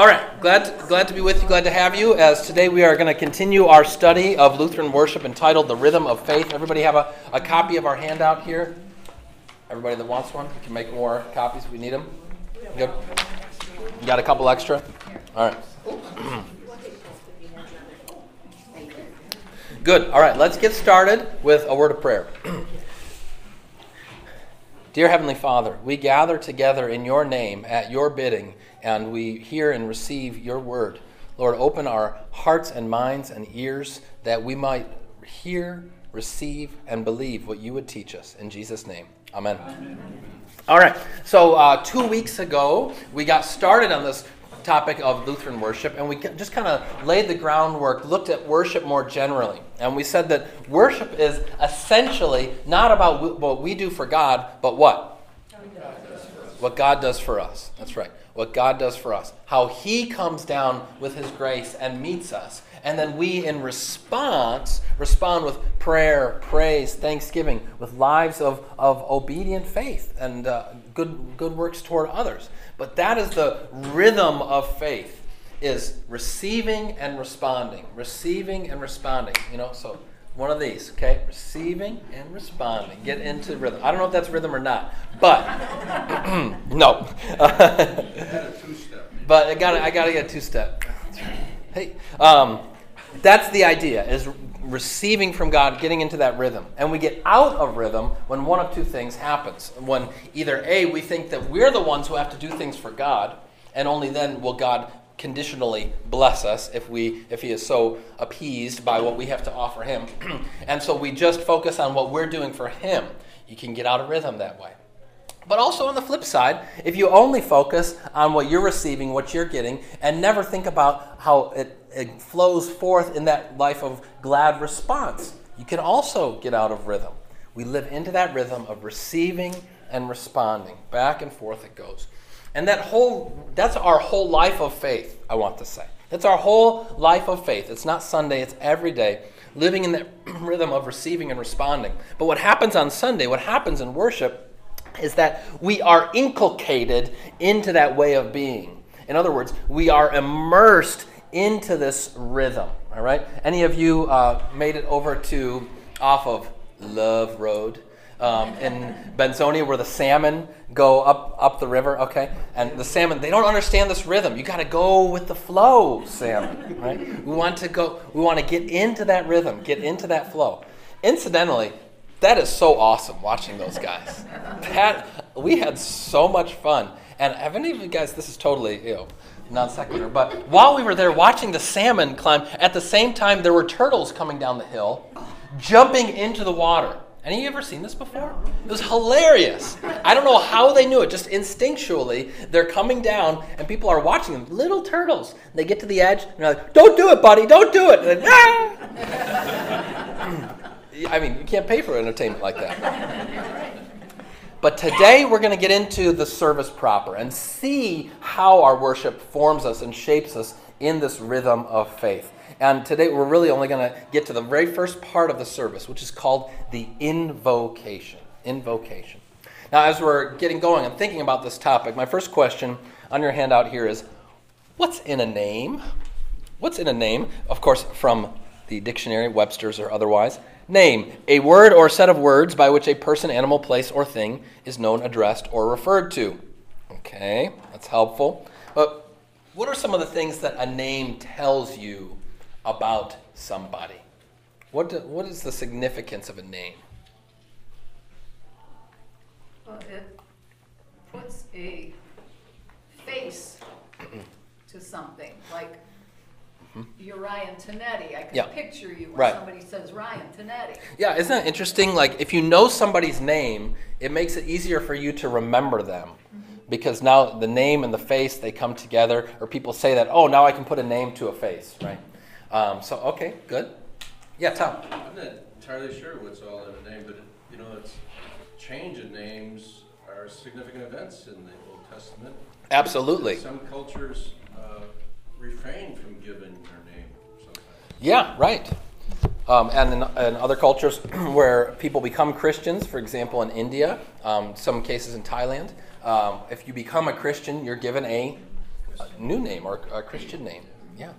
All right, glad to be with you, glad to have you, as today we are going to continue our study of Lutheran worship entitled The Rhythm of Faith. Everybody have a copy of our handout here? Everybody that wants one, you can make more copies if we need them. Good. You got a couple extra? All right. Good. All right, let's get started with a word of prayer. Dear Heavenly Father, we gather together in your name at your bidding, and we hear and receive your word. Lord, open our hearts and minds and ears that we might hear, receive, and believe what you would teach us. In Jesus' name, amen. Amen. All right, so 2 weeks ago, we got started on this topic of Lutheran worship, and we just kind of laid the groundwork, looked at worship more generally. And we said that worship is essentially not about what we do for God, but what? What God does for us. That's right. What God does for us, how he comes down with his grace and meets us, and then we in response respond with prayer, praise, thanksgiving, with lives of obedient faith and good works toward others. But that is the rhythm of faith, is receiving and responding, receiving and responding. You know, so one of these, okay? Receiving and responding. Get into rhythm. I don't know if that's rhythm or not, but no. But I gotta get a two-step. Hey, that's the idea, is receiving from God, getting into that rhythm. And we get out of rhythm when one of two things happens. When either A, we think that we're the ones who have to do things for God, and only then will God conditionally bless us if he is so appeased by what we have to offer him. And so we just focus on what we're doing for him. You can get out of rhythm that way. But also on the flip side, if you only focus on what you're receiving, what you're getting, and never think about how it flows forth in that life of glad response, you can also get out of rhythm. We live into that rhythm of receiving and responding. Back and forth it goes. And that's our whole life of faith, I want to say. That's our whole life of faith. It's not Sunday, it's every day, living in that rhythm of receiving and responding. But what happens on Sunday, what happens in worship, is that we are inculcated into that way of being. In other words, we are immersed into this rhythm, all right? Any of you made it over to, off of Love Road? In Benzonia, where the salmon go up the river, okay? And the salmon, they don't understand this rhythm. You got to go with the flow, salmon, right? We want to get into that rhythm, get into that flow. Incidentally, that is so awesome watching those guys. We had so much fun. And have any of you guys, this is totally, non sequitur, but while we were there watching the salmon climb, at the same time there were turtles coming down the hill, jumping into the water. Any of you ever seen this before? It was hilarious. I don't know how they knew it. Just instinctually, they're coming down, and people are watching them. Little turtles. They get to the edge, and they're like, "Don't do it, buddy. Don't do it." And then, ah! I mean, you can't pay for entertainment like that. But today, we're going to get into the service proper and see how our worship forms us and shapes us in this rhythm of faith. And today we're really only going to get to the very first part of the service, which is called the invocation. Invocation. Now, as we're getting going and thinking about this topic, my first question on your handout here is, what's in a name? What's in a name? Of course, from the dictionary, Webster's or otherwise. Name, a word or set of words by which a person, animal, place, or thing is known, addressed, or referred to. Okay, that's helpful. But what are some of the things that a name tells you about somebody? What is the significance of a name? Well, it puts a face to something. Like you're Ryan Tinetti. I can picture you when somebody says Ryan Tinetti. Yeah, isn't that interesting? Like if you know somebody's name, it makes it easier for you to remember them. Because now the name and the face, they come together, or people say that, oh, now I can put a name to a face, right? Okay, good. Yeah, Tom. I'm not entirely sure what's all in a name, but it's change in names are significant events in the Old Testament. Absolutely. Some cultures refrain from giving their name sometimes. Yeah, right. And in other cultures where people become Christians, for example, in India, some cases in Thailand, if you become a Christian, you're given a New name, or a Christian name. Yeah.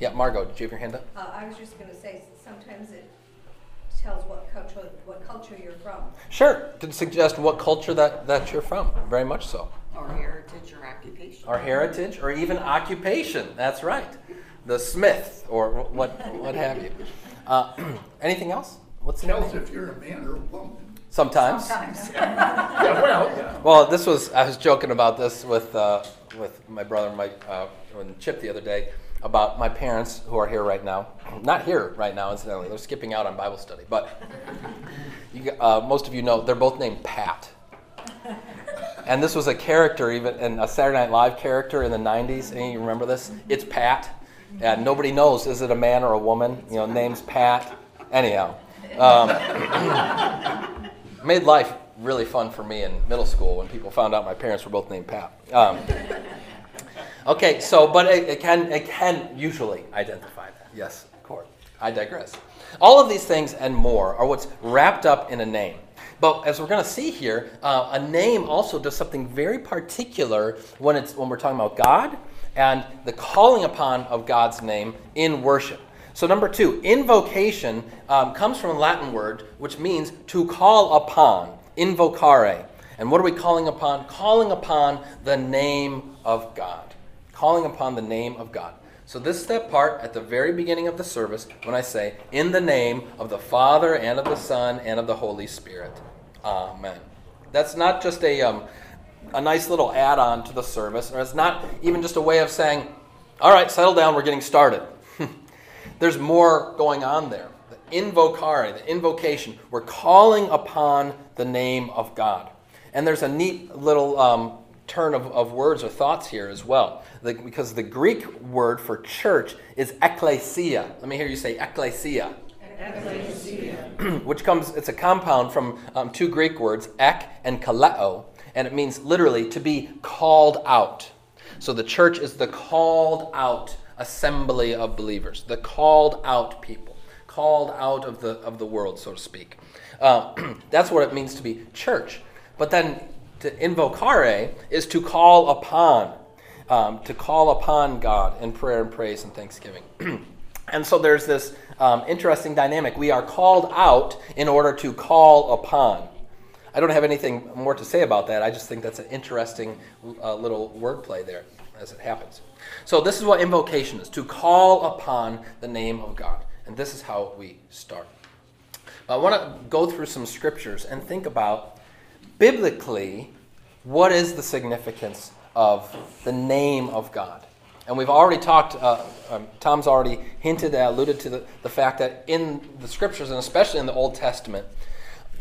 Yeah, Margot, did you have your hand up? I was just going to say, sometimes it tells what culture you're from. Sure. It can suggest what culture that you're from. Very much so. Or heritage or occupation. Or heritage or even occupation. That's right. The Smith or what have you. Anything else? What's the tells name? If you're a man or a woman. Sometimes. Yeah, well. Yeah. Well, this was, I was joking about this with my brother Mike and Chip the other day, about my parents who are here right now. Not here right now, incidentally. They're skipping out on Bible study. But most of you know, they're both named Pat. And this was a character, even in a Saturday Night Live character in the 90s. Any of you remember this? It's Pat. And nobody knows, is it a man or a woman? You know, name's Pat. Anyhow. Made life really fun for me in middle school when people found out my parents were both named Pat. Okay, so, but it can usually identify that. Yes, of course. I digress. All of these things and more are what's wrapped up in a name. But as we're going to see here, a name also does something very particular when we're talking about God and the calling upon of God's name in worship. So number two, invocation comes from a Latin word which means to call upon, invocare. And what are we calling upon? Calling upon the name of God. Calling upon the name of God. So this is that part at the very beginning of the service when I say, in the name of the Father and of the Son and of the Holy Spirit. Amen. That's not just a nice little add-on to the service, or it's not even just a way of saying, all right, settle down, we're getting started. There's more going on there. The invocare, the invocation. We're calling upon the name of God. And there's a neat little turn of words or thoughts here as well, because the Greek word for church is ekklesia. Let me hear you say ekklesia. Ekklesia. Which comes, it's a compound from two Greek words, ek and kaleo, and it means literally to be called out. So the church is the called out assembly of believers, the called out people, called out of the world, so to speak. That's what it means to be church. But then to invocare is to call upon God in prayer and praise and thanksgiving. And so there's this interesting dynamic. We are called out in order to call upon. I don't have anything more to say about that. I just think that's an interesting little wordplay there as it happens. So this is what invocation is, to call upon the name of God. And this is how we start. I want to go through some scriptures and think about biblically, what is the significance of the name of God? And we've already talked, Tom's already hinted and alluded to the fact that in the scriptures, and especially in the Old Testament,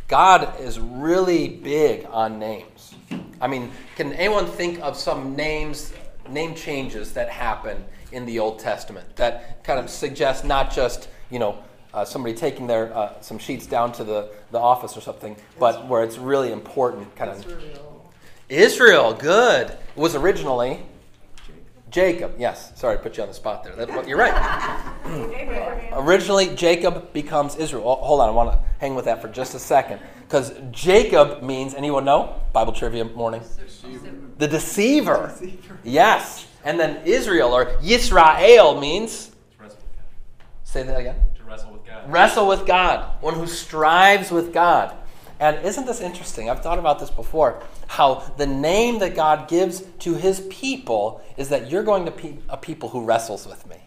God is really big on names. I mean, can anyone think of some name changes that happen in the Old Testament that kind of suggest not just, somebody taking their some sheets down to the office or something, but where it's really important kind of. Israel, good. It was originally Jacob. Yes, sorry, I put you on the spot there. You're right. Originally, Jacob becomes Israel. Oh, hold on, I want to hang with that for just a second, because Jacob means, anyone know? Bible trivia morning. The deceiver. Yes, and then Israel or Yisrael means. Say that again. Wrestle with God, one who strives with God. And isn't this interesting? I've thought about this before, how the name that God gives to his people is that you're going to be a people who wrestles with me.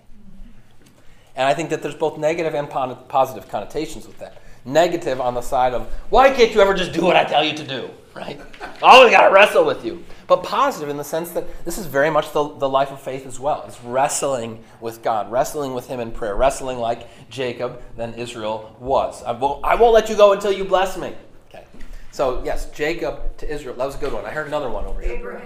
And I think that there's both negative and positive connotations with that. Negative on the side of, why can't you ever just do what I tell you to do, right? I always got to wrestle with you. But positive in the sense that this is very much the life of faith as well. It's wrestling with God, wrestling with him in prayer, wrestling like Jacob, then Israel was. I won't let you go until you bless me. Okay. So, yes, Jacob to Israel. That was a good one. I heard another one over here.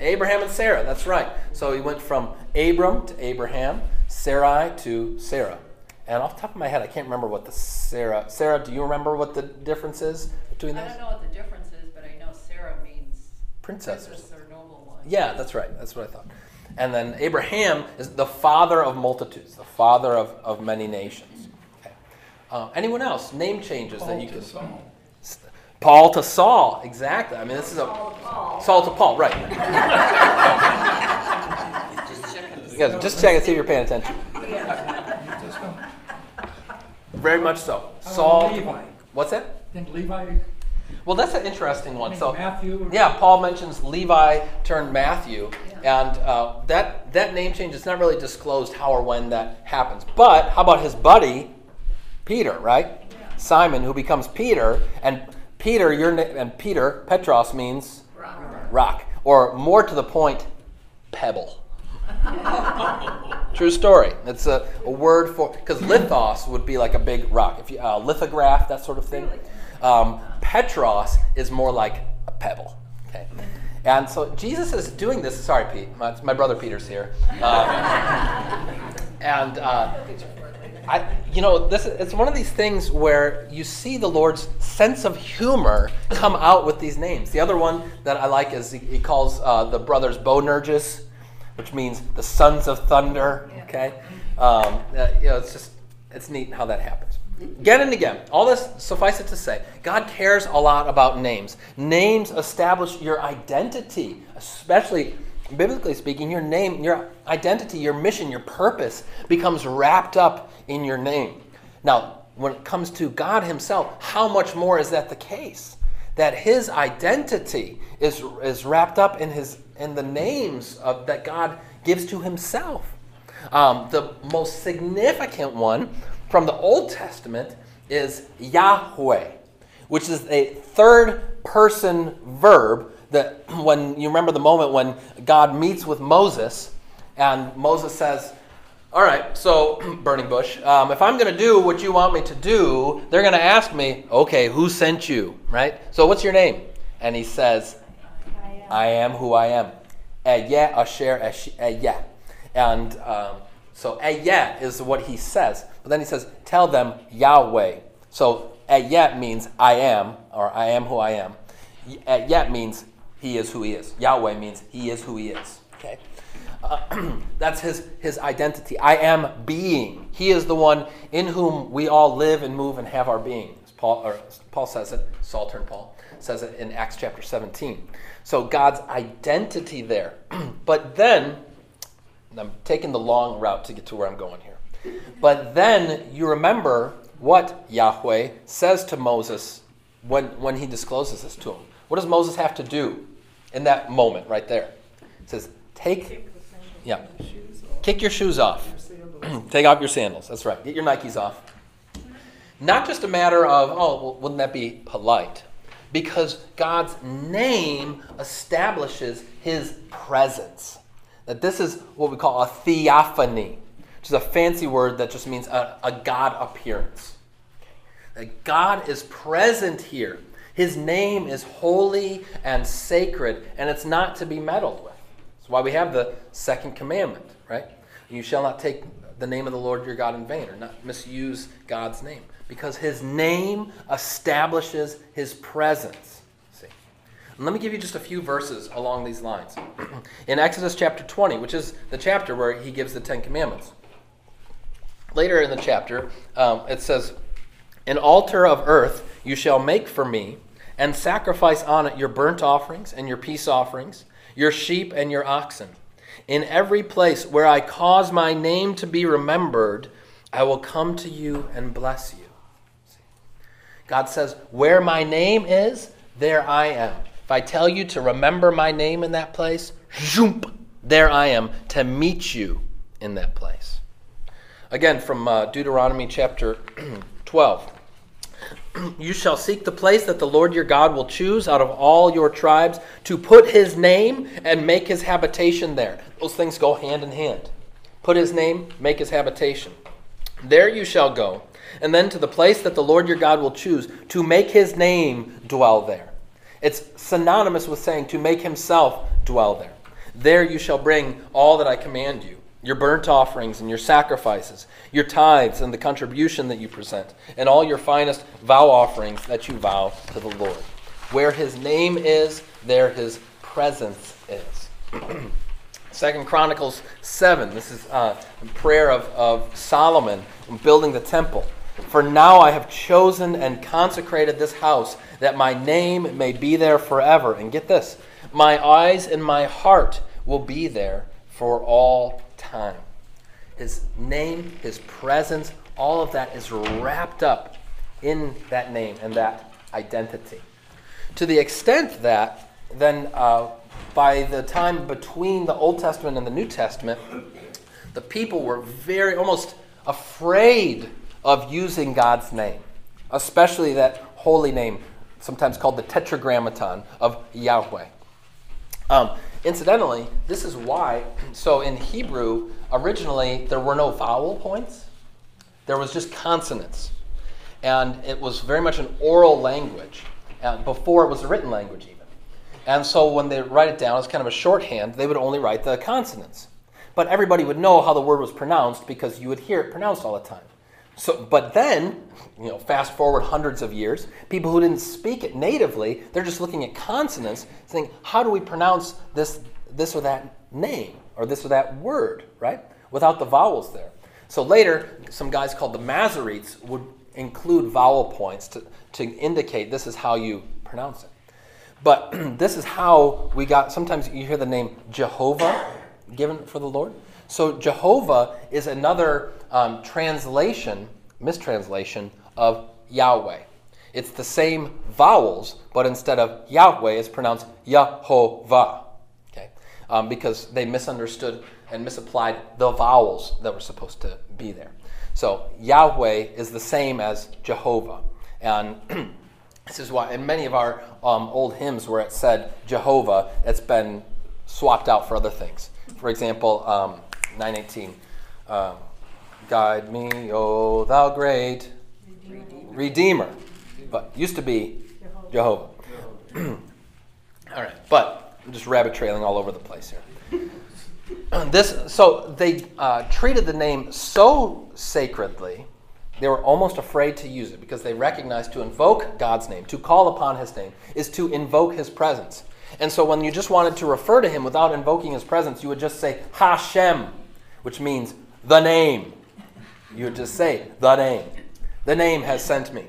Abraham and Sarah. That's right. So he went from Abram to Abraham, Sarai to Sarah. And off the top of my head, I can't remember what the Sarah, do you remember what the difference is between those? I don't know what the difference is, but I know Sarah means princess or noble one. Yeah, that's right. That's what I thought. And then Abraham is the father of multitudes, the father of many nations. Okay. Anyone else? Name changes Paul that you can. Saul. Paul to Saul, exactly. I mean, this is Saul to Paul, right? You guys, just check and see if you're paying attention. Yeah. Very much so. Saul. Levi. What's that? Didn't Levi? Well, that's an interesting one. So Matthew. Yeah, Paul mentions Levi turned Matthew, yeah. And that name change. It's not really disclosed how or when that happens. But how about his buddy, Peter? Right? Yeah. Simon, who becomes Peter, and Peter, Petros means rock, or more to the point, pebble. True story. It's a word for, because lithos would be like a big rock, if you lithograph, that sort of thing. Petros is more like a pebble. Okay, and so Jesus is doing this. Sorry, Pete, my brother Peter's here, and it's one of these things where you see the Lord's sense of humor come out with these names. The other one that I like is he calls the brothers Boanerges, which means the sons of thunder. Yeah. Okay, it's neat how that happens. Again and again, all this, suffice it to say, God cares a lot about names. Names establish your identity, especially biblically speaking. Your name, your identity, your mission, your purpose becomes wrapped up in your name. Now, when it comes to God himself, how much more is that the case? That his identity is wrapped up in the names that God gives to himself. The most significant one from the Old Testament is Yahweh, which is a third-person verb that, when you remember the moment when God meets with Moses, and Moses says, all right, so, burning bush, if I'm going to do what you want me to do, they're going to ask me, okay, who sent you, right? So what's your name? And he says, I am who I am. Ehyeh asher ehyeh. And so Ehyeh is what he says. But then he says, tell them Yahweh. So Ehyeh means I am, or I am who I am. Ehyeh means he is who he is. Yahweh means he is who he is. Okay, that's his identity. I am being. He is the one in whom we all live and move and have our being. Paul says it. Saul turned Paul says it in Acts chapter 17. So God's identity there. But then, and I'm taking the long route to get to where I'm going here. But then you remember what Yahweh says to Moses when he discloses this to him. What does Moses have to do in that moment right there? It says, kick your shoes off. Take off your sandals. That's right. Get your Nikes off. Not just a matter of, oh, well, wouldn't that be polite? Because God's name establishes his presence. That this is what we call a theophany, which is a fancy word that just means a God appearance. That God is present here. His name is holy and sacred, and it's not to be meddled with. That's why we have the second commandment, right? You shall not take the name of the Lord your God in vain, or not misuse God's name. Because his name establishes his presence. See? And let me give you just a few verses along these lines. In Exodus chapter 20, which is the chapter where he gives the Ten Commandments. Later in the chapter, it says, an altar of earth you shall make for me, and sacrifice on it your burnt offerings and your peace offerings, your sheep and your oxen. In every place where I cause my name to be remembered, I will come to you and bless you. God says, where my name is, there I am. If I tell you to remember my name in that place, zoomp, there I am to meet you in that place. Again, from Deuteronomy chapter 12. You shall seek the place that the Lord your God will choose out of all your tribes to put his name and make his habitation there. Those things go hand in hand. Put his name, make his habitation. There you shall go, and then to the place that the Lord your God will choose to make his name dwell there. It's synonymous with saying to make himself dwell there. There you shall bring all that I command you, your burnt offerings and your sacrifices, your tithes and the contribution that you present, and all your finest vow offerings that you vow to the Lord. Where his name is, there his presence is. 2 Chronicles 7, this is a prayer of Solomon building the temple. For now I have chosen and consecrated this house, that my name may be there forever. And get this, my eyes and my heart will be there for all time. His name, his presence, all of that is wrapped up in that name and that identity. To the extent that, then, by the time between the Old Testament and the New Testament, the people were very, almost afraid of using God's name, especially that holy name, sometimes called the Tetragrammaton of Yahweh. Incidentally, this is why, so in Hebrew, originally, there were no vowel points. There was just consonants. And it was very much an oral language before it was a written language even. And so when they write it down as kind of a shorthand, they would only write the consonants. But everybody would know how the word was pronounced because you would hear it pronounced all the time. So, but then, you know, fast forward hundreds of years, people who didn't speak it natively, they're just looking at consonants, saying, how do we pronounce this or that name or this or that word, right? Without the vowels there. So later, some guys called the Masoretes would include vowel points to indicate this is how you pronounce it. But this is how we got, sometimes you hear the name Jehovah given for the Lord. So Jehovah is another mistranslation of Yahweh. It's the same vowels, but instead of Yahweh, it's pronounced Yahovah, okay? Because they misunderstood and misapplied the vowels that were supposed to be there. So Yahweh is the same as Jehovah. And this is why in many of our old hymns where it said Jehovah, it's been swapped out for other things. For example, 918, guide me, O thou great Redeemer. But used to be Jehovah. All right, but I'm just rabbit trailing all over the place here. So they treated the name so sacredly, they were almost afraid to use it because they recognized to invoke God's name, to call upon his name, is to invoke his presence. And so when you just wanted to refer to him without invoking his presence, you would just say Hashem, which means the name. You would just say the name. The name has sent me,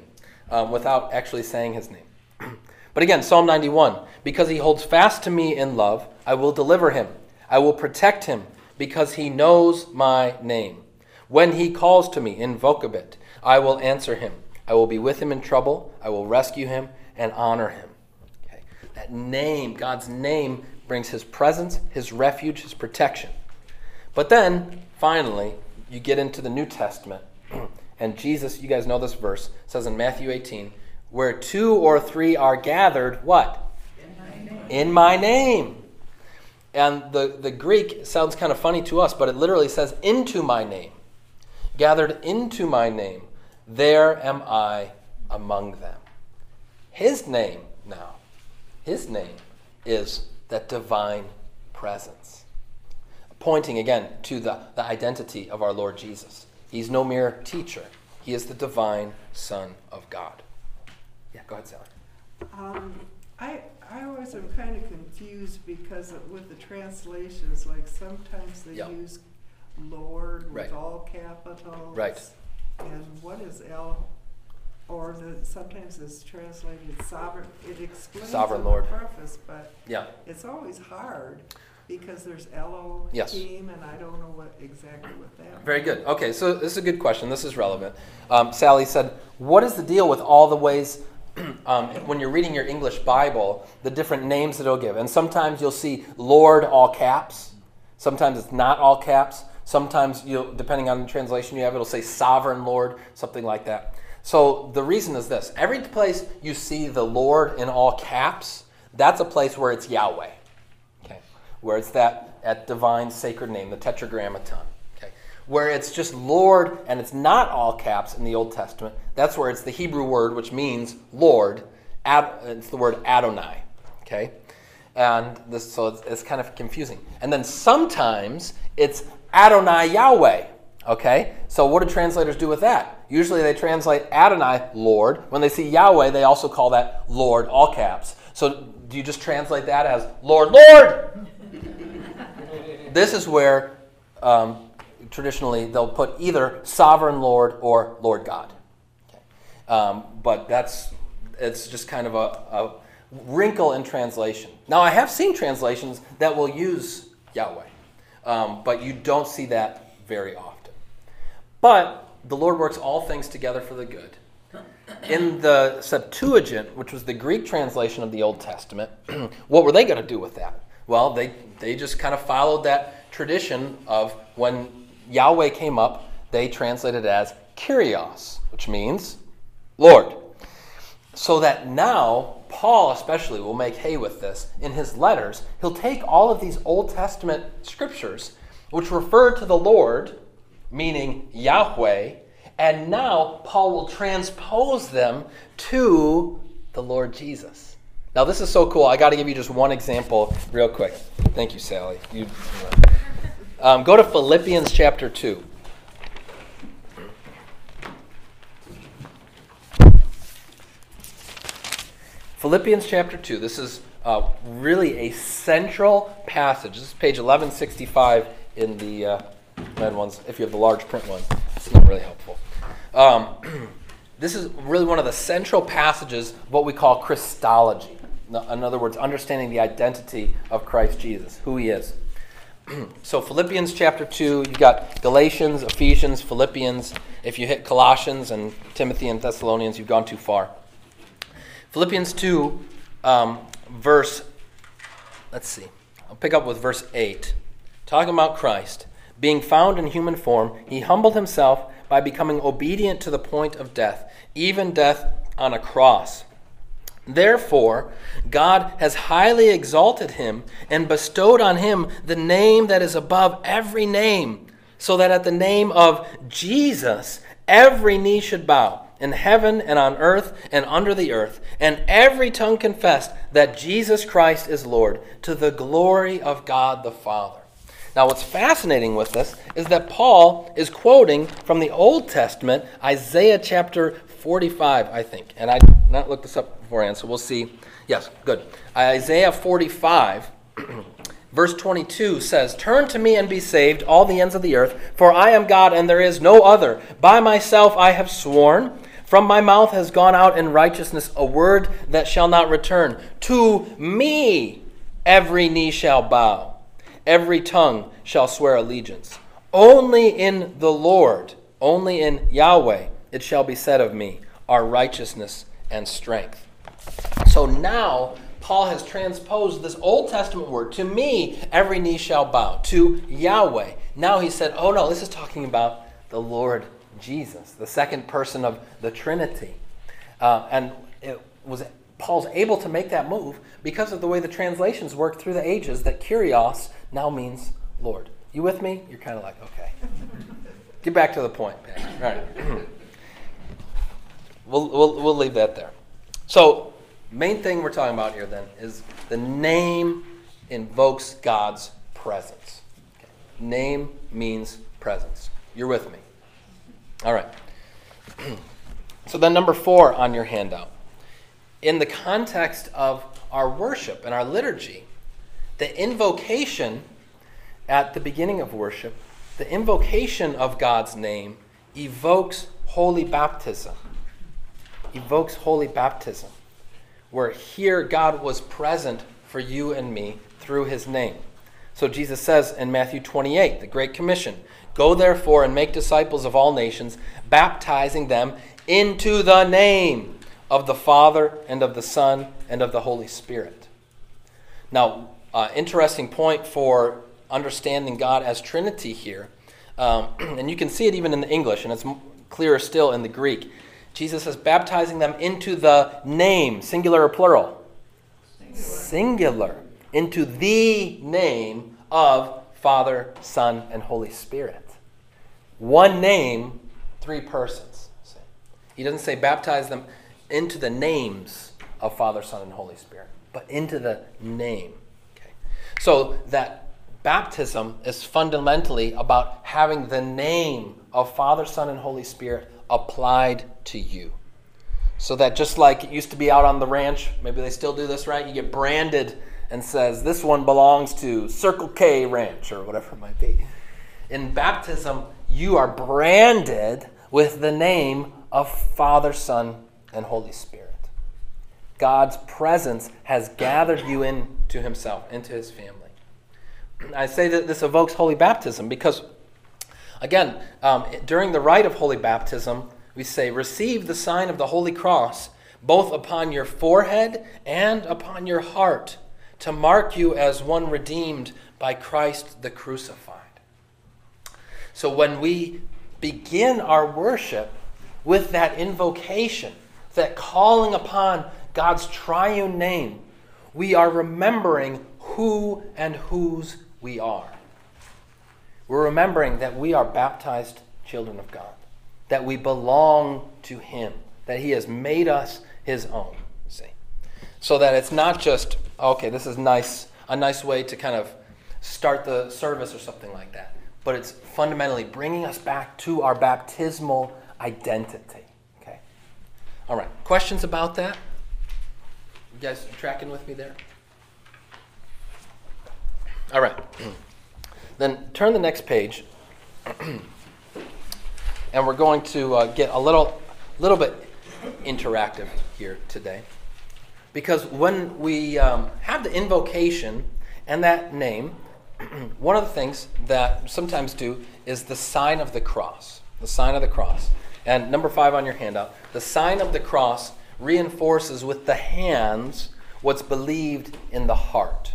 without actually saying his name. But again, Psalm 91, because he holds fast to me in love, I will deliver him. I will protect him because he knows my name. When he calls to me, invocabit, I will answer him. I will be with him in trouble. I will rescue him and honor him. That name, God's name, brings his presence, his refuge, his protection. But then, finally, you get into the New Testament. And Jesus, you guys know this verse, says in Matthew 18, where two or three are gathered, what? In my name. And the Greek sounds kind of funny to us, but it literally says, into my name. Gathered into my name, there am I among them. His name now. His name is that divine presence, pointing again to the identity of our Lord Jesus. He's no mere teacher. He is the divine Son of God. Yeah, go ahead, Sarah. I always am kind of confused because with the translations, like sometimes they use Lord with all capitals. Right. And what is L? Or sometimes it's translated sovereign. It explains sovereign Lord in the preface, but it's always hard because there's Elohim, and I don't know exactly what that means. Very good. Okay, so this is a good question. This is relevant. Sally said, what is the deal with all the ways when you're reading your English Bible, the different names that it'll give? And sometimes you'll see Lord all caps. Sometimes it's not all caps. Sometimes, depending on the translation you have, it'll say sovereign Lord, something like that. So the reason is this. Every place you see the Lord in all caps, that's a place where it's Yahweh, okay? Where it's that divine sacred name, the Tetragrammaton, okay? Where it's just Lord and it's not all caps in the Old Testament, that's where it's the Hebrew word, which means Lord. It's the word Adonai, okay? And so it's kind of confusing. And then sometimes it's Adonai Yahweh, okay? So what do translators do with that? Usually they translate Adonai, Lord. When they see Yahweh, they also call that Lord, all caps. So do you just translate that as Lord, Lord? This is where traditionally they'll put either sovereign Lord or Lord God. Okay. But it's just kind of a wrinkle in translation. Now I have seen translations that will use Yahweh. But you don't see that very often. But the Lord works all things together for the good. In the Septuagint, which was the Greek translation of the Old Testament, what were they going to do with that? Well, they just kind of followed that tradition of when Yahweh came up, they translated it as Kyrios, which means Lord. So that now, Paul especially will make hay with this. In his letters, he'll take all of these Old Testament scriptures, which refer to the Lord, meaning Yahweh, and now Paul will transpose them to the Lord Jesus. Now this is so cool. I got to give you just one example real quick. Thank you, Sally. Go to Philippians chapter 2. Philippians chapter 2, this is really a central passage. This is page 1165 in the red ones. If you have the large print one, it's not really helpful. This is really one of the central passages of what we call Christology. In other words, understanding the identity of Christ Jesus, who he is. So Philippians chapter 2, you've got Galatians, Ephesians, Philippians. If you hit Colossians and Timothy and Thessalonians, you've gone too far. Philippians 2, I'll pick up with verse 8. Talking about Christ, being found in human form, he humbled himself by becoming obedient to the point of death, even death on a cross. Therefore, God has highly exalted him and bestowed on him the name that is above every name, so that at the name of Jesus, every knee should bow. In heaven and on earth and under the earth, and every tongue confessed that Jesus Christ is Lord, to the glory of God the Father. Now what's fascinating with this is that Paul is quoting from the Old Testament, Isaiah chapter 45, I think. And I did not look this up beforehand, so we'll see. Yes, good. Isaiah 45, verse 22 says, "Turn to me and be saved, all the ends of the earth, for I am God and there is no other. By myself I have sworn. From my mouth has gone out in righteousness a word that shall not return. To me every knee shall bow, every tongue shall swear allegiance. Only in the Lord, only in Yahweh, it shall be said of me, our righteousness and strength." So now Paul has transposed this Old Testament word, to me every knee shall bow, to Yahweh. Now he said, oh no, this is talking about the Lord Jesus, the second person of the Trinity. And it was Paul's able to make that move because of the way the translations worked through the ages, that Kyrios now means Lord. You with me? You're kind of like, okay. Get back to the point, Pat. All right. We'll leave that there. So main thing we're talking about here then is the name invokes God's presence. Okay. Name means presence. You're with me. All right. So then number 4 on your handout. In the context of our worship and our liturgy, the invocation at the beginning of worship, the invocation of God's name evokes holy baptism. Evokes holy baptism, where here God was present for you and me through his name. So Jesus says in Matthew 28, the Great Commission, "Go therefore and make disciples of all nations, baptizing them into the name of the Father and of the Son and of the Holy Spirit." Now, interesting point for understanding God as Trinity here, and you can see it even in the English, and it's clearer still in the Greek. Jesus says, baptizing them into the name, singular or plural? Singular. Into the name of Father, Son, and Holy Spirit. One name, 3 persons. He doesn't say baptize them into the names of Father, Son, and Holy Spirit, but into the name. Okay. So that baptism is fundamentally about having the name of Father, Son, and Holy Spirit applied to you. So that just like it used to be out on the ranch, maybe they still do this, right? You get branded and says, this one belongs to Circle K Ranch or whatever it might be. In baptism, you are branded with the name of Father, Son, and Holy Spirit. God's presence has gathered you into himself, into his family. I say that this evokes holy baptism because, again, during the rite of holy baptism, we say, receive the sign of the holy cross, both upon your forehead and upon your heart, to mark you as one redeemed by Christ the crucified. So when we begin our worship with that invocation, that calling upon God's triune name, we are remembering who and whose we are. We're remembering that we are baptized children of God, that we belong to Him, that He has made us His own. See, so that it's not just, okay, this is nice, a nice way to kind of start the service or something like that, but it's fundamentally bringing us back to our baptismal identity. Okay. All right. Questions about that? You guys tracking with me there? All right. Then turn the next page, and we're going to get a little bit interactive here today, because when we have the invocation and that name, one of the things that we sometimes do is the sign of the cross. The sign of the cross. And number 5 on your handout, the sign of the cross reinforces with the hands what's believed in the heart.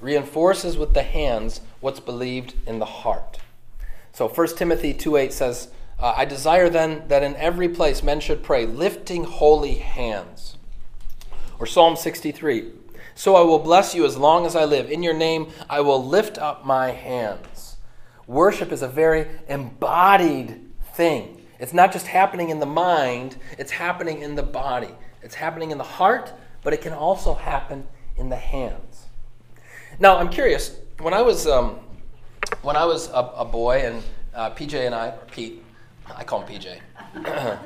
Reinforces with the hands what's believed in the heart. So 1 Timothy 2:8 says, I desire then that in every place men should pray, lifting holy hands. Or Psalm 63, so I will bless you as long as I live. In your name I will lift up my hands. Worship is a very embodied thing. It's not just happening in the mind, it's happening in the body. It's happening in the heart, but it can also happen in the hands. Now, I'm curious, when I was a boy, and PJ and I, Pete, I call him PJ,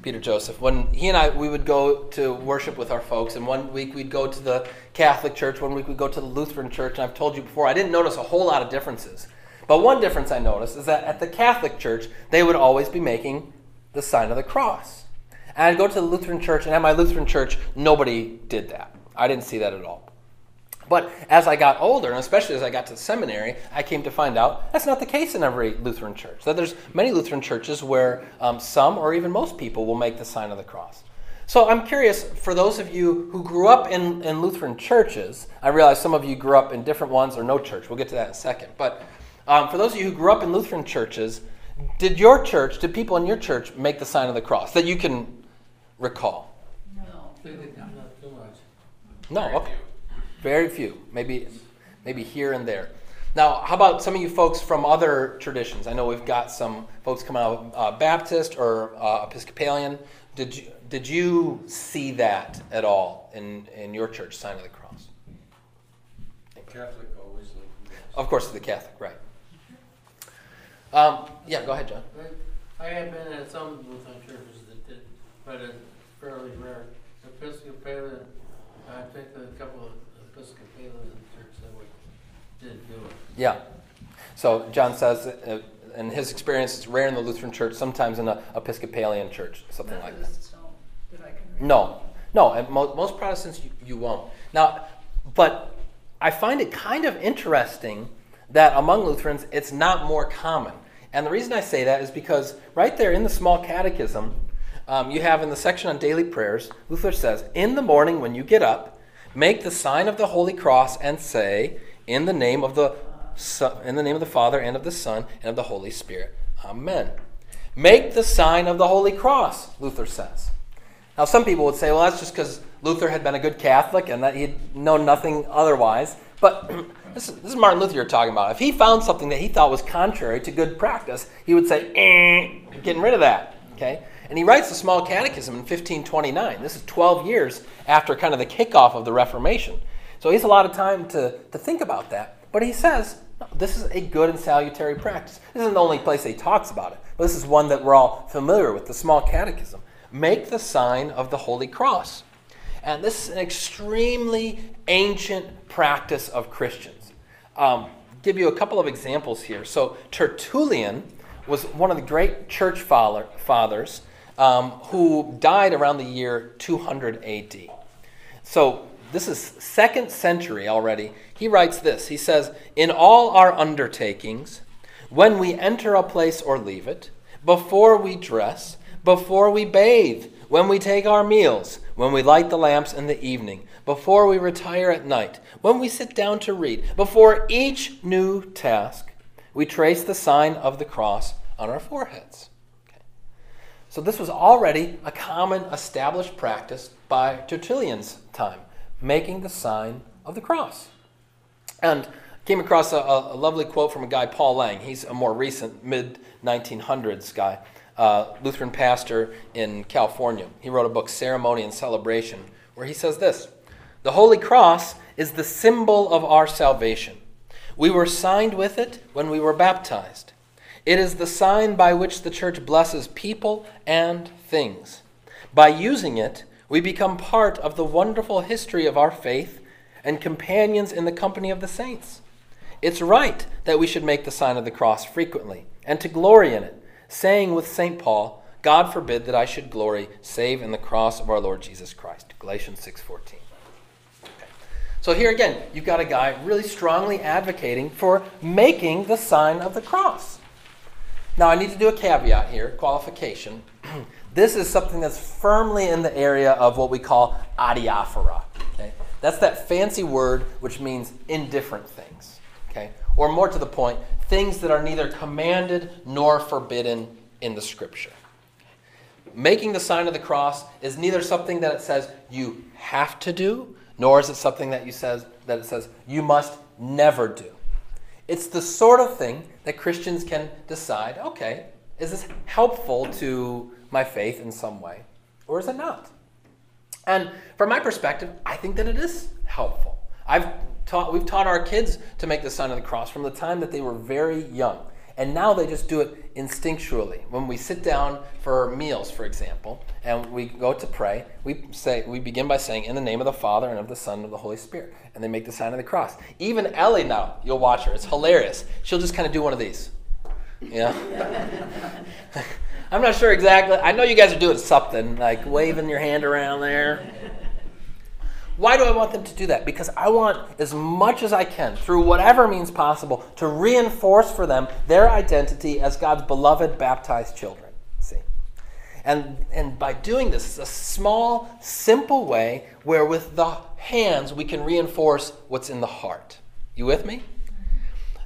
Peter Joseph, when he and I, we would go to worship with our folks, and one week we'd go to the Catholic Church, one week we'd go to the Lutheran Church, and I've told you before, I didn't notice a whole lot of differences. But one difference I noticed is that at the Catholic Church, they would always be making the sign of the cross. And I'd go to the Lutheran Church, and at my Lutheran Church, nobody did that. I didn't see that at all. But as I got older, and especially as I got to seminary, I came to find out that's not the case in every Lutheran church. That there's many Lutheran churches where some or even most people will make the sign of the cross. So I'm curious, for those of you who grew up in Lutheran churches, I realize some of you grew up in different ones or no church. We'll get to that in a second. But for those of you who grew up in Lutheran churches, did people in your church make the sign of the cross that you can recall? No. They did not. Not too much. No, okay. Very few, maybe here and there. Now, how about some of you folks from other traditions? I know we've got some folks coming out of Baptist or Episcopalian. Did you see that at all in your church, sign of the cross? Catholic always. Of course, the Catholic, right. Yeah, go ahead, John. I have been at some Lutheran churches that did, but it's fairly rare. Episcopalian, I think a couple of Episcopalian church that did do it. Yeah. So John says, in his experience, it's rare in the Lutheran church, sometimes in an Episcopalian church, something Methodist, like that. So that I can read. No. And most Protestants, you won't. Now, but I find it kind of interesting that among Lutherans, it's not more common. And the reason I say that is because right there in the Small Catechism, you have in the section on daily prayers, Luther says, in the morning when you get up, make the sign of the holy cross and say, in the name of the Father and of the Son and of the Holy Spirit, Amen. Make the sign of the holy cross, Luther says. Now, some people would say, well, that's just because Luther had been a good Catholic and that he'd known nothing otherwise. But this is Martin Luther you're talking about. If he found something that he thought was contrary to good practice, he would say, getting rid of that. Okay. And he writes the Small Catechism in 1529. This is 12 years after kind of the kickoff of the Reformation. So he's a lot of time to think about that. But he says, no, this is a good and salutary practice. This isn't the only place he talks about it, but this is one that we're all familiar with, the Small Catechism. Make the sign of the Holy Cross. And this is an extremely ancient practice of Christians. Give you a couple of examples here. So Tertullian was one of the great church fathers who died around the year 200 AD. So this is 2nd century already, he writes this. He says, in all our undertakings, when we enter a place or leave it, before we dress, before we bathe, when we take our meals, when we light the lamps in the evening, before we retire at night, when we sit down to read, before each new task, we trace the sign of the cross on our foreheads. Okay. So this was already a common established practice by Tertullian's time, making the sign of the cross. And came across a lovely quote from a guy, Paul Lang. He's a more recent mid-1900s guy, Lutheran pastor in California. He wrote a book, Ceremony and Celebration, where he says this: the Holy Cross is the symbol of our salvation. We were signed with it when we were baptized. It is the sign by which the church blesses people and things. By using it, we become part of the wonderful history of our faith and companions in the company of the saints. It's right that we should make the sign of the cross frequently and to glory in it, saying with St. Paul, God forbid that I should glory save in the cross of our Lord Jesus Christ. Galatians 6:14. Okay. So here again, you've got a guy really strongly advocating for making the sign of the cross. Now I need to do a caveat here, qualification. This is something that's firmly in the area of what we call adiaphora. Okay? That's that fancy word which means indifferent things. Okay? Or more to the point, things that are neither commanded nor forbidden in the Scripture. Making the sign of the cross is neither something that it says you have to do, nor is it something that it says you must never do. It's the sort of thing that Christians can decide, okay, is this helpful to my faith in some way, or is it not? And from my perspective, I think that it is helpful. We've taught our kids to make the sign of the cross from the time that they were very young. And now they just do it instinctually. When we sit down for meals, for example, and we go to pray, we begin by saying, in the name of the Father and of the Son and of the Holy Spirit. And they make the sign of the cross. Even Ellie now, you'll watch her. It's hilarious. She'll just kind of do one of these. Yeah. I'm not sure exactly. I know you guys are doing something, like waving your hand around there. Why do I want them to do that? Because I want, as much as I can, through whatever means possible, to reinforce for them their identity as God's beloved baptized children. See? And by doing this, it's a small, simple way where with the hands we can reinforce what's in the heart. You with me?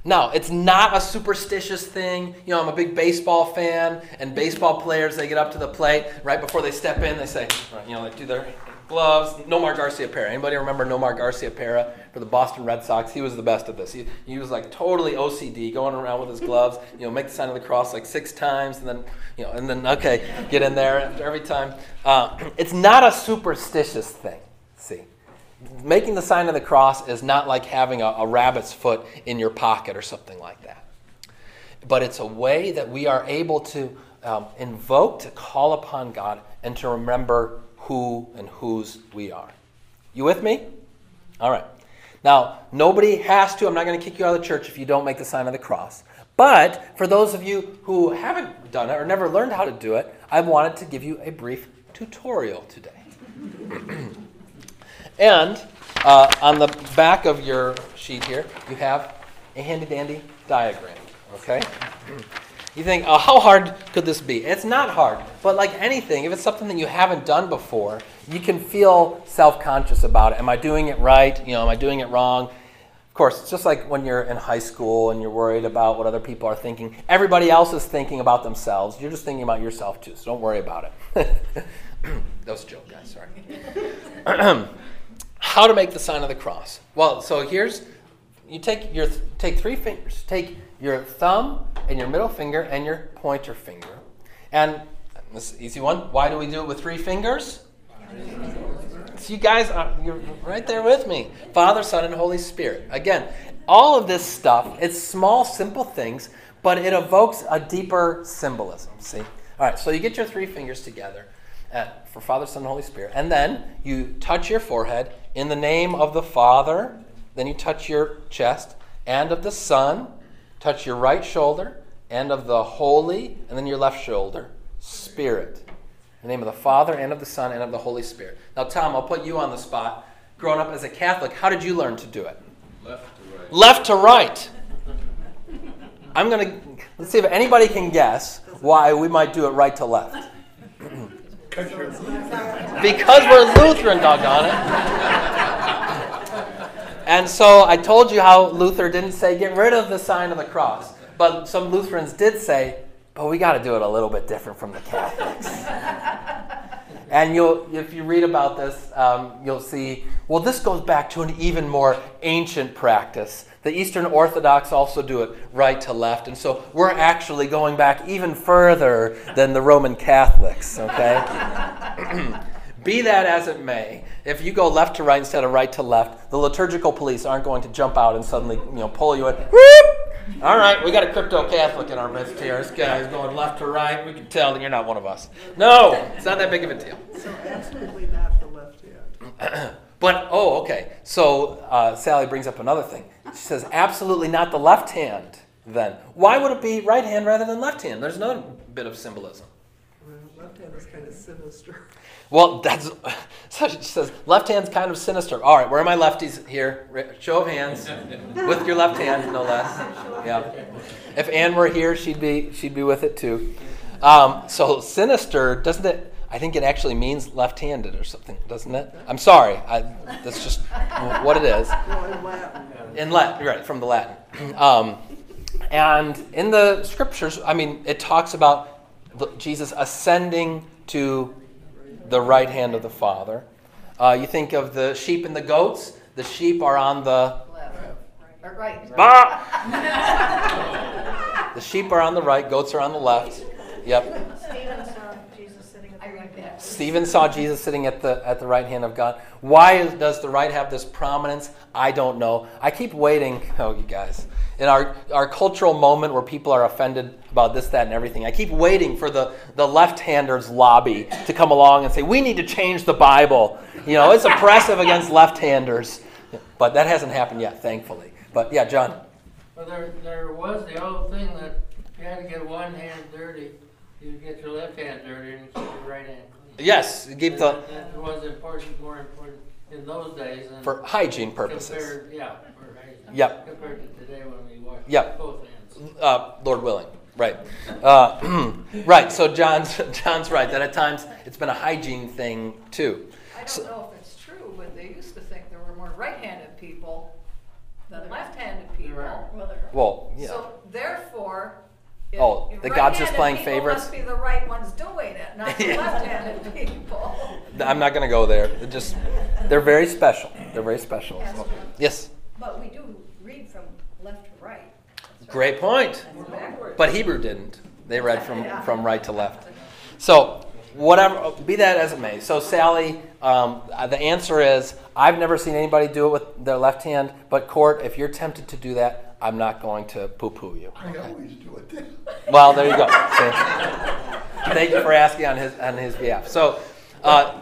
Now, it's not a superstitious thing. You know, I'm a big baseball fan, and baseball players, they get up to the plate. Right before they step in, they say, you know, they do their gloves. Nomar Garcia Para. Anybody remember Nomar Garcia Para for the Boston Red Sox? He was the best at this. He was like totally OCD, going around with his gloves, you know, make the sign of the cross like 6 times, and then, you know, okay, get in there after every time. It's not a superstitious thing, see. Making the sign of the cross is not like having a rabbit's foot in your pocket or something like that. But it's a way that we are able to invoke, to call upon God, and to remember who and whose we are. You with me? All right. Now, nobody has to. I'm not going to kick you out of the church if you don't make the sign of the cross. But for those of you who haven't done it or never learned how to do it, I wanted to give you a brief tutorial today. And on the back of your sheet here, you have a handy-dandy diagram, okay? You think, oh, how hard could this be? It's not hard, but like anything, if it's something that you haven't done before, you can feel self-conscious about it. Am I doing it right? You know, am I doing it wrong? Of course, it's just like when you're in high school and you're worried about what other people are thinking. Everybody else is thinking about themselves. You're just thinking about yourself too, so don't worry about it. That was a joke, guys, sorry. How to make the sign of the cross. Well, so here's, you take 3 fingers. Take your thumb and your middle finger and your pointer finger. And this is an easy one. Why do we do it with 3 fingers? So you guys, you're right there with me. Father, Son, and Holy Spirit. Again, all of this stuff, it's small, simple things, but it evokes a deeper symbolism, see? All right, so you get your 3 fingers together for Father, Son, and Holy Spirit. And then you touch your forehead in the name of the Father, then you touch your chest, and of the Son, touch your right shoulder, and of the Holy, and then your left shoulder, Spirit. In the name of the Father, and of the Son, and of the Holy Spirit. Now, Tom, I'll put you on the spot. grown up as a Catholic, how did you learn to do it? Left to right. Left to right. Let's see if anybody can guess why we might do it right to left. Because we're Lutheran, doggone it. And so I told you how Luther didn't say, get rid of the sign of the cross. But some Lutherans did say, but we got to do it a little bit different from the Catholics. And if you read about this, you'll see, well, this goes back to an even more ancient practice. The Eastern Orthodox also do it right to left. And so we're actually going back even further than the Roman Catholics, okay? Be that as it may, if you go left to right instead of right to left, the liturgical police aren't going to jump out and suddenly, pull you in. Whoop! All right, we got a crypto-Catholic in our midst here. This guy's going left to right. We can tell that you're not one of us. No, it's not that big of a deal. So absolutely not the left hand. But, okay. So Sally brings up another thing. She says, absolutely not the left hand then. Why would it be right hand rather than left hand? There's another bit of symbolism. Well, left hand is kind of sinister. Well, so she says, left hand's kind of sinister. All right, where are my lefties here? Show of hands. With your left hand, no less. Yeah. If Anne were here, she'd be with it too. So sinister, doesn't it? I think it actually means left-handed or something, doesn't it? I'm sorry. That's just what it is. In Latin, right, from the Latin. And in the scriptures, it talks about Jesus ascending to the right hand of the Father. You think of the sheep and the goats. The sheep are on the right. Bah! The sheep are on the right. Goats are on the left. Yep. Stephen saw Jesus sitting at the right hand of God. Why does the right have this prominence? I don't know. I keep waiting. Oh, you guys. In our cultural moment where people are offended about this, that, and everything, I keep waiting for the left-handers lobby to come along and say, we need to change the Bible. It's oppressive against left-handers. But that hasn't happened yet, thankfully. But yeah, John. Well, there was the old thing that if you had to get one hand dirty, you get your left hand dirty and keep your right hand. Yes, keep the. That was important, more important in those days. For hygiene purposes. For hygiene. Yep. Compared to today when we wash both hands. Lord willing, right. Right. So John's right that at times it's been a hygiene thing too. I don't know if it's true, but they used to think there were more right-handed people than left-handed people. Well, yeah. So therefore. The God's just playing favorites. Must be the right ones doing it, not the left-handed people. I'm not going to go there. They're very special. They're very special. Well. Yes. But we do read from left to right. That's great point. But Hebrew didn't. They read from right to left. So whatever, be that as it may. So Sally, the answer is I've never seen anybody do it with their left hand. But Court, if you're tempted to do that, I'm not going to poo-poo you. I always do it then. Well, there you go. See? Thank you for asking on his behalf. So,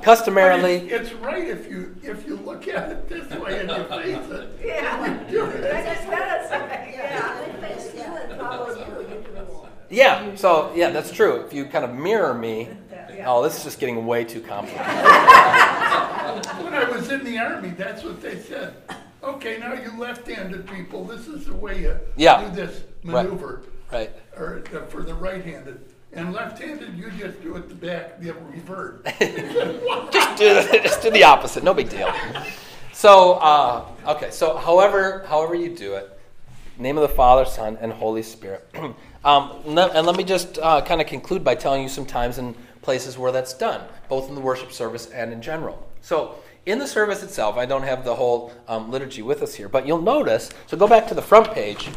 customarily, it's right if you look at it this way and you face it. Yeah. You do it. Yeah. So yeah, that's true. If you kind of mirror me, this is just getting way too complicated. When I was in the army, that's what they said. Okay, now you left-handed people, this is the way you do this maneuver. Right. Or for the right-handed. And left-handed, you just do it the back, the revert. Just do the opposite, no big deal. So, so however you do it, name of the Father, Son, and Holy Spirit. And let me just kind of conclude by telling you some times and places where that's done, both in the worship service and in general. So, in the service itself, I don't have the whole liturgy with us here, but you'll notice, so go back to the front page,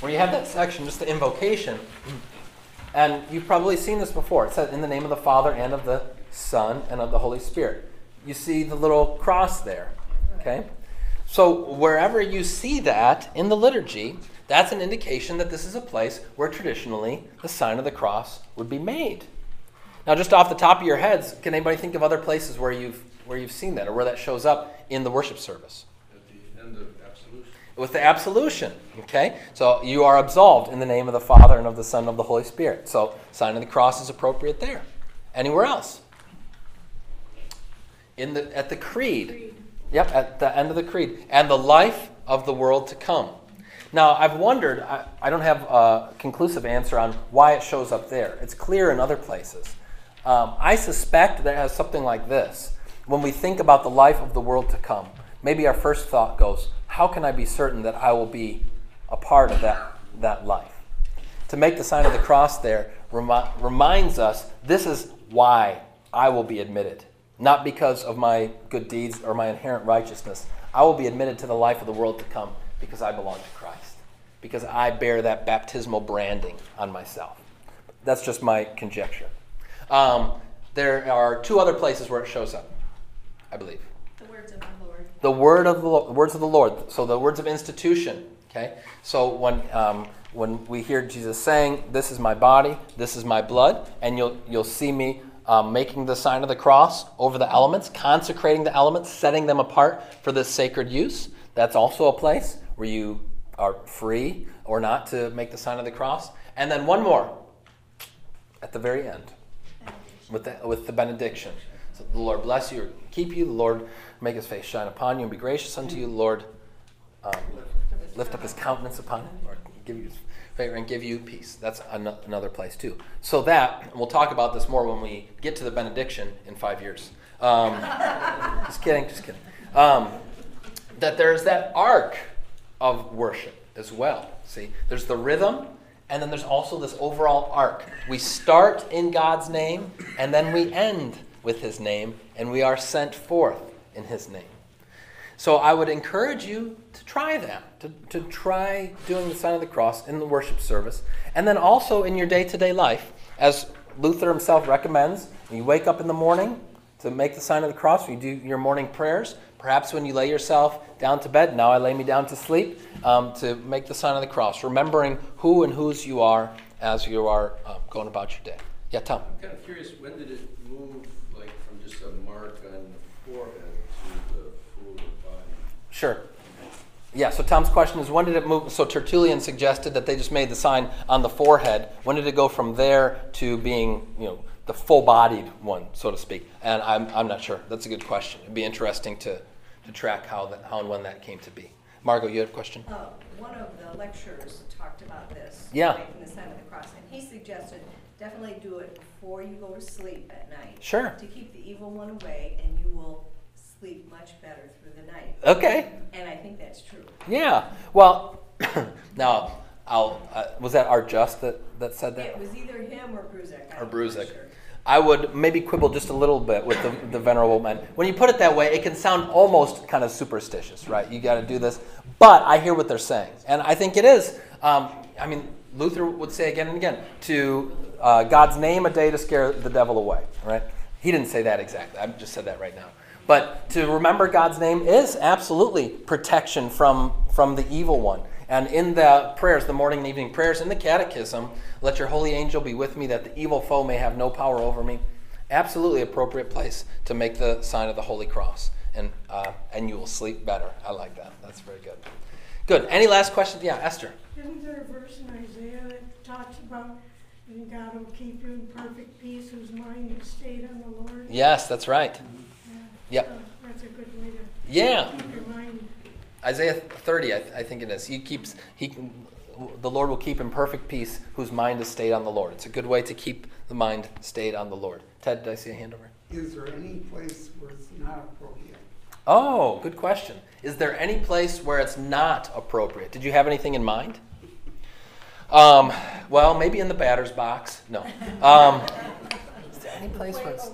where you have that section, just the invocation, and you've probably seen this before. It says, in the name of the Father, and of the Son, and of the Holy Spirit. You see the little cross there, okay? So wherever you see that in the liturgy, that's an indication that this is a place where traditionally the sign of the cross would be made. Now, just off the top of your heads, can anybody think of other places where you've seen that or where that shows up in the worship service? At the end of absolution. With the absolution, okay? So you are absolved in the name of the Father and of the Son and of the Holy Spirit. So sign of the cross is appropriate there. Anywhere else? At the creed. Yep, at the end of the creed. And the life of the world to come. Now, I've wondered, I don't have a conclusive answer on why it shows up there. It's clear in other places. I suspect that it has something like this. When we think about the life of the world to come, maybe our first thought goes, how can I be certain that I will be a part of that life? To make the sign of the cross there reminds us this is why I will be admitted. Not because of my good deeds or my inherent righteousness. I will be admitted to the life of the world to come because I belong to Christ. Because I bear that baptismal branding on myself. That's just my conjecture. There are two other places where it shows up, I believe. The words of the Lord. Words of the Lord. So the words of institution. Okay. So when we hear Jesus saying, "This is my body, this is my blood," and you'll see me. Making the sign of the cross over the elements, consecrating the elements, setting them apart for this sacred use. That's also a place where you are free or not to make the sign of the cross. And then one more at the very end with the benediction. So the Lord bless you or keep you. The Lord make his face shine upon you and be gracious unto you. The Lord lift up his countenance upon you or give you favor and give you peace. That's another place too. So that, and we'll talk about this more when we get to the benediction in 5 years. Just kidding. That there's that arc of worship as well. See, there's the rhythm, and then there's also this overall arc. We start in God's name, and then we end with his name, and we are sent forth in his name. So I would encourage you to try that, to try doing the sign of the cross in the worship service, and then also in your day-to-day life, as Luther himself recommends, when you wake up in the morning to make the sign of the cross, when you do your morning prayers, perhaps when you lay yourself down to bed, now I lay me down to sleep, to make the sign of the cross, remembering who and whose you are as you are going about your day. Yeah, Tom? I'm kind of curious, when did it move like from just a mark on the forehead? Sure. Yeah, so Tom's question is, when did it move? So Tertullian suggested that they just made the sign on the forehead. When did it go from there to being, the full-bodied one, so to speak? And I'm not sure. That's a good question. It'd be interesting to track how and when that came to be. Margot, you had a question? One of the lecturers talked about this. Yeah. Making the sign of the cross. And he suggested definitely do it before you go to sleep at night. Sure. To keep the evil one away, and you will sleep much better through the night. Okay. And I think that's true. Yeah. Well, now, was that Art Just that said that? It was either him or Bruzik. Sure. I would maybe quibble just a little bit with the venerable man. When you put it that way, it can sound almost kind of superstitious, right? You got to do this. But I hear what they're saying. And I think it is. Luther would say again and again, to God's name a day to scare the devil away, right? He didn't say that exactly. I just said that right now. But to remember God's name is absolutely protection from the evil one. And in the prayers, the morning and evening prayers, in the catechism, let your holy angel be with me that the evil foe may have no power over me. Absolutely appropriate place to make the sign of the Holy Cross. And you will sleep better. I like that. That's very good. Good. Any last questions? Yeah, Esther. Isn't there a verse in Isaiah that talks about and God will keep you in perfect peace whose mind is stayed on the Lord? Yes, that's right. Yep. Oh, that's a good way to keep your mind. Isaiah 30, I think it is. The Lord will keep in perfect peace whose mind is stayed on the Lord. It's a good way to keep the mind stayed on the Lord. Ted, did I see a hand over? Is there any place where it's not appropriate? Oh, good question. Is there any place where it's not appropriate? Did you have anything in mind? Well, maybe in the batter's box. No. Is there any place where it's...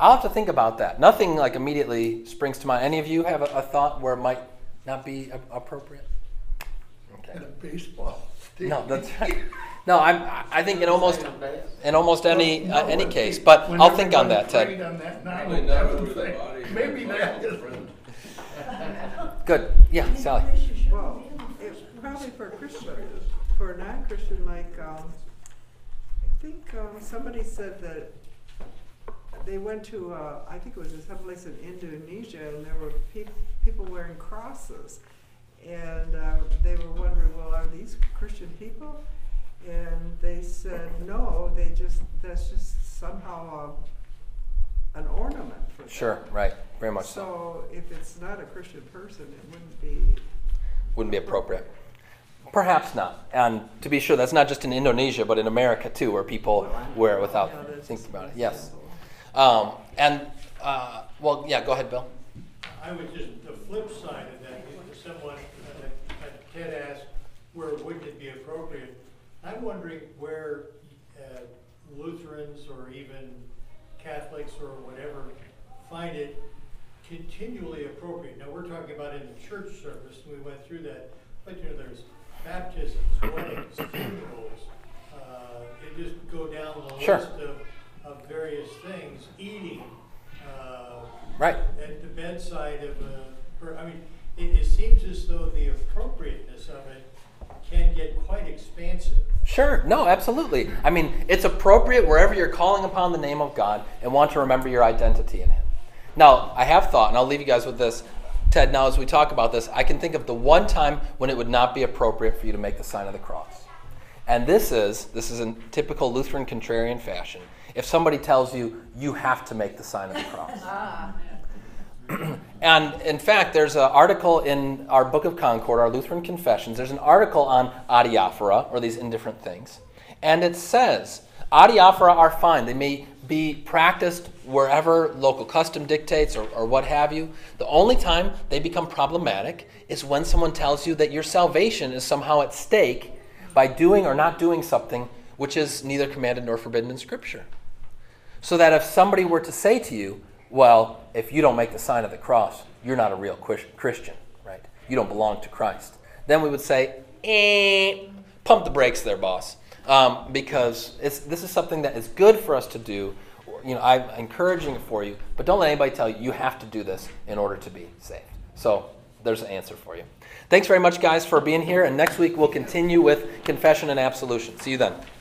I'll have to think about that. Nothing like immediately springs to mind. Any of you have a thought where it might not be appropriate? Okay. In a baseball. No, that's right. No, I think in almost any case. But I'll think on that, Ted. On that, maybe not. Good. Yeah, Sally. Well, it's probably for Christians. For a non-Christian, like I think somebody said that. They went to, I think it was someplace in Indonesia, and there were people wearing crosses. And they were wondering, well, are these Christian people? And they said, no, that's just somehow an ornament for that. Sure, right, very much so. So if it's not a Christian person, it wouldn't be appropriate. Perhaps not. And to be sure, that's not just in Indonesia, but in America too, where people wear it without thinking about it. Yes. Well, yeah, go ahead, Bill. I would just, the flip side of that, if someone, Ted asked, where wouldn't it be appropriate? I'm wondering where Lutherans or even Catholics or whatever find it continually appropriate. Now, we're talking about in the church service, we went through that, but you know, there's baptisms, weddings, funerals, it just go down the sure. list of various things, eating, right. at the bedside of I mean, it seems as though the appropriateness of it can get quite expansive. Sure, no, absolutely. I mean, it's appropriate wherever you're calling upon the name of God and want to remember your identity in Him. Now, I have thought, and I'll leave you guys with this, Ted, now as we talk about this, I can think of the one time when it would not be appropriate for you to make the sign of the cross. And this is in typical Lutheran contrarian fashion. If somebody tells you, you have to make the sign of the cross. And in fact, there's an article in our Book of Concord, our Lutheran Confessions, there's an article on adiaphora, or these indifferent things. And it says, adiaphora are fine. They may be practiced wherever local custom dictates or what have you. The only time they become problematic is when someone tells you that your salvation is somehow at stake by doing or not doing something which is neither commanded nor forbidden in Scripture. So that if somebody were to say to you, well, if you don't make the sign of the cross, you're not a real Christian, right? You don't belong to Christ. Then we would say, pump the brakes there, boss. Because this is something that is good for us to do. You know, I'm encouraging it for you, but don't let anybody tell you you have to do this in order to be saved. So there's an answer for you. Thanks very much, guys, for being here. And next week, we'll continue with confession and absolution. See you then.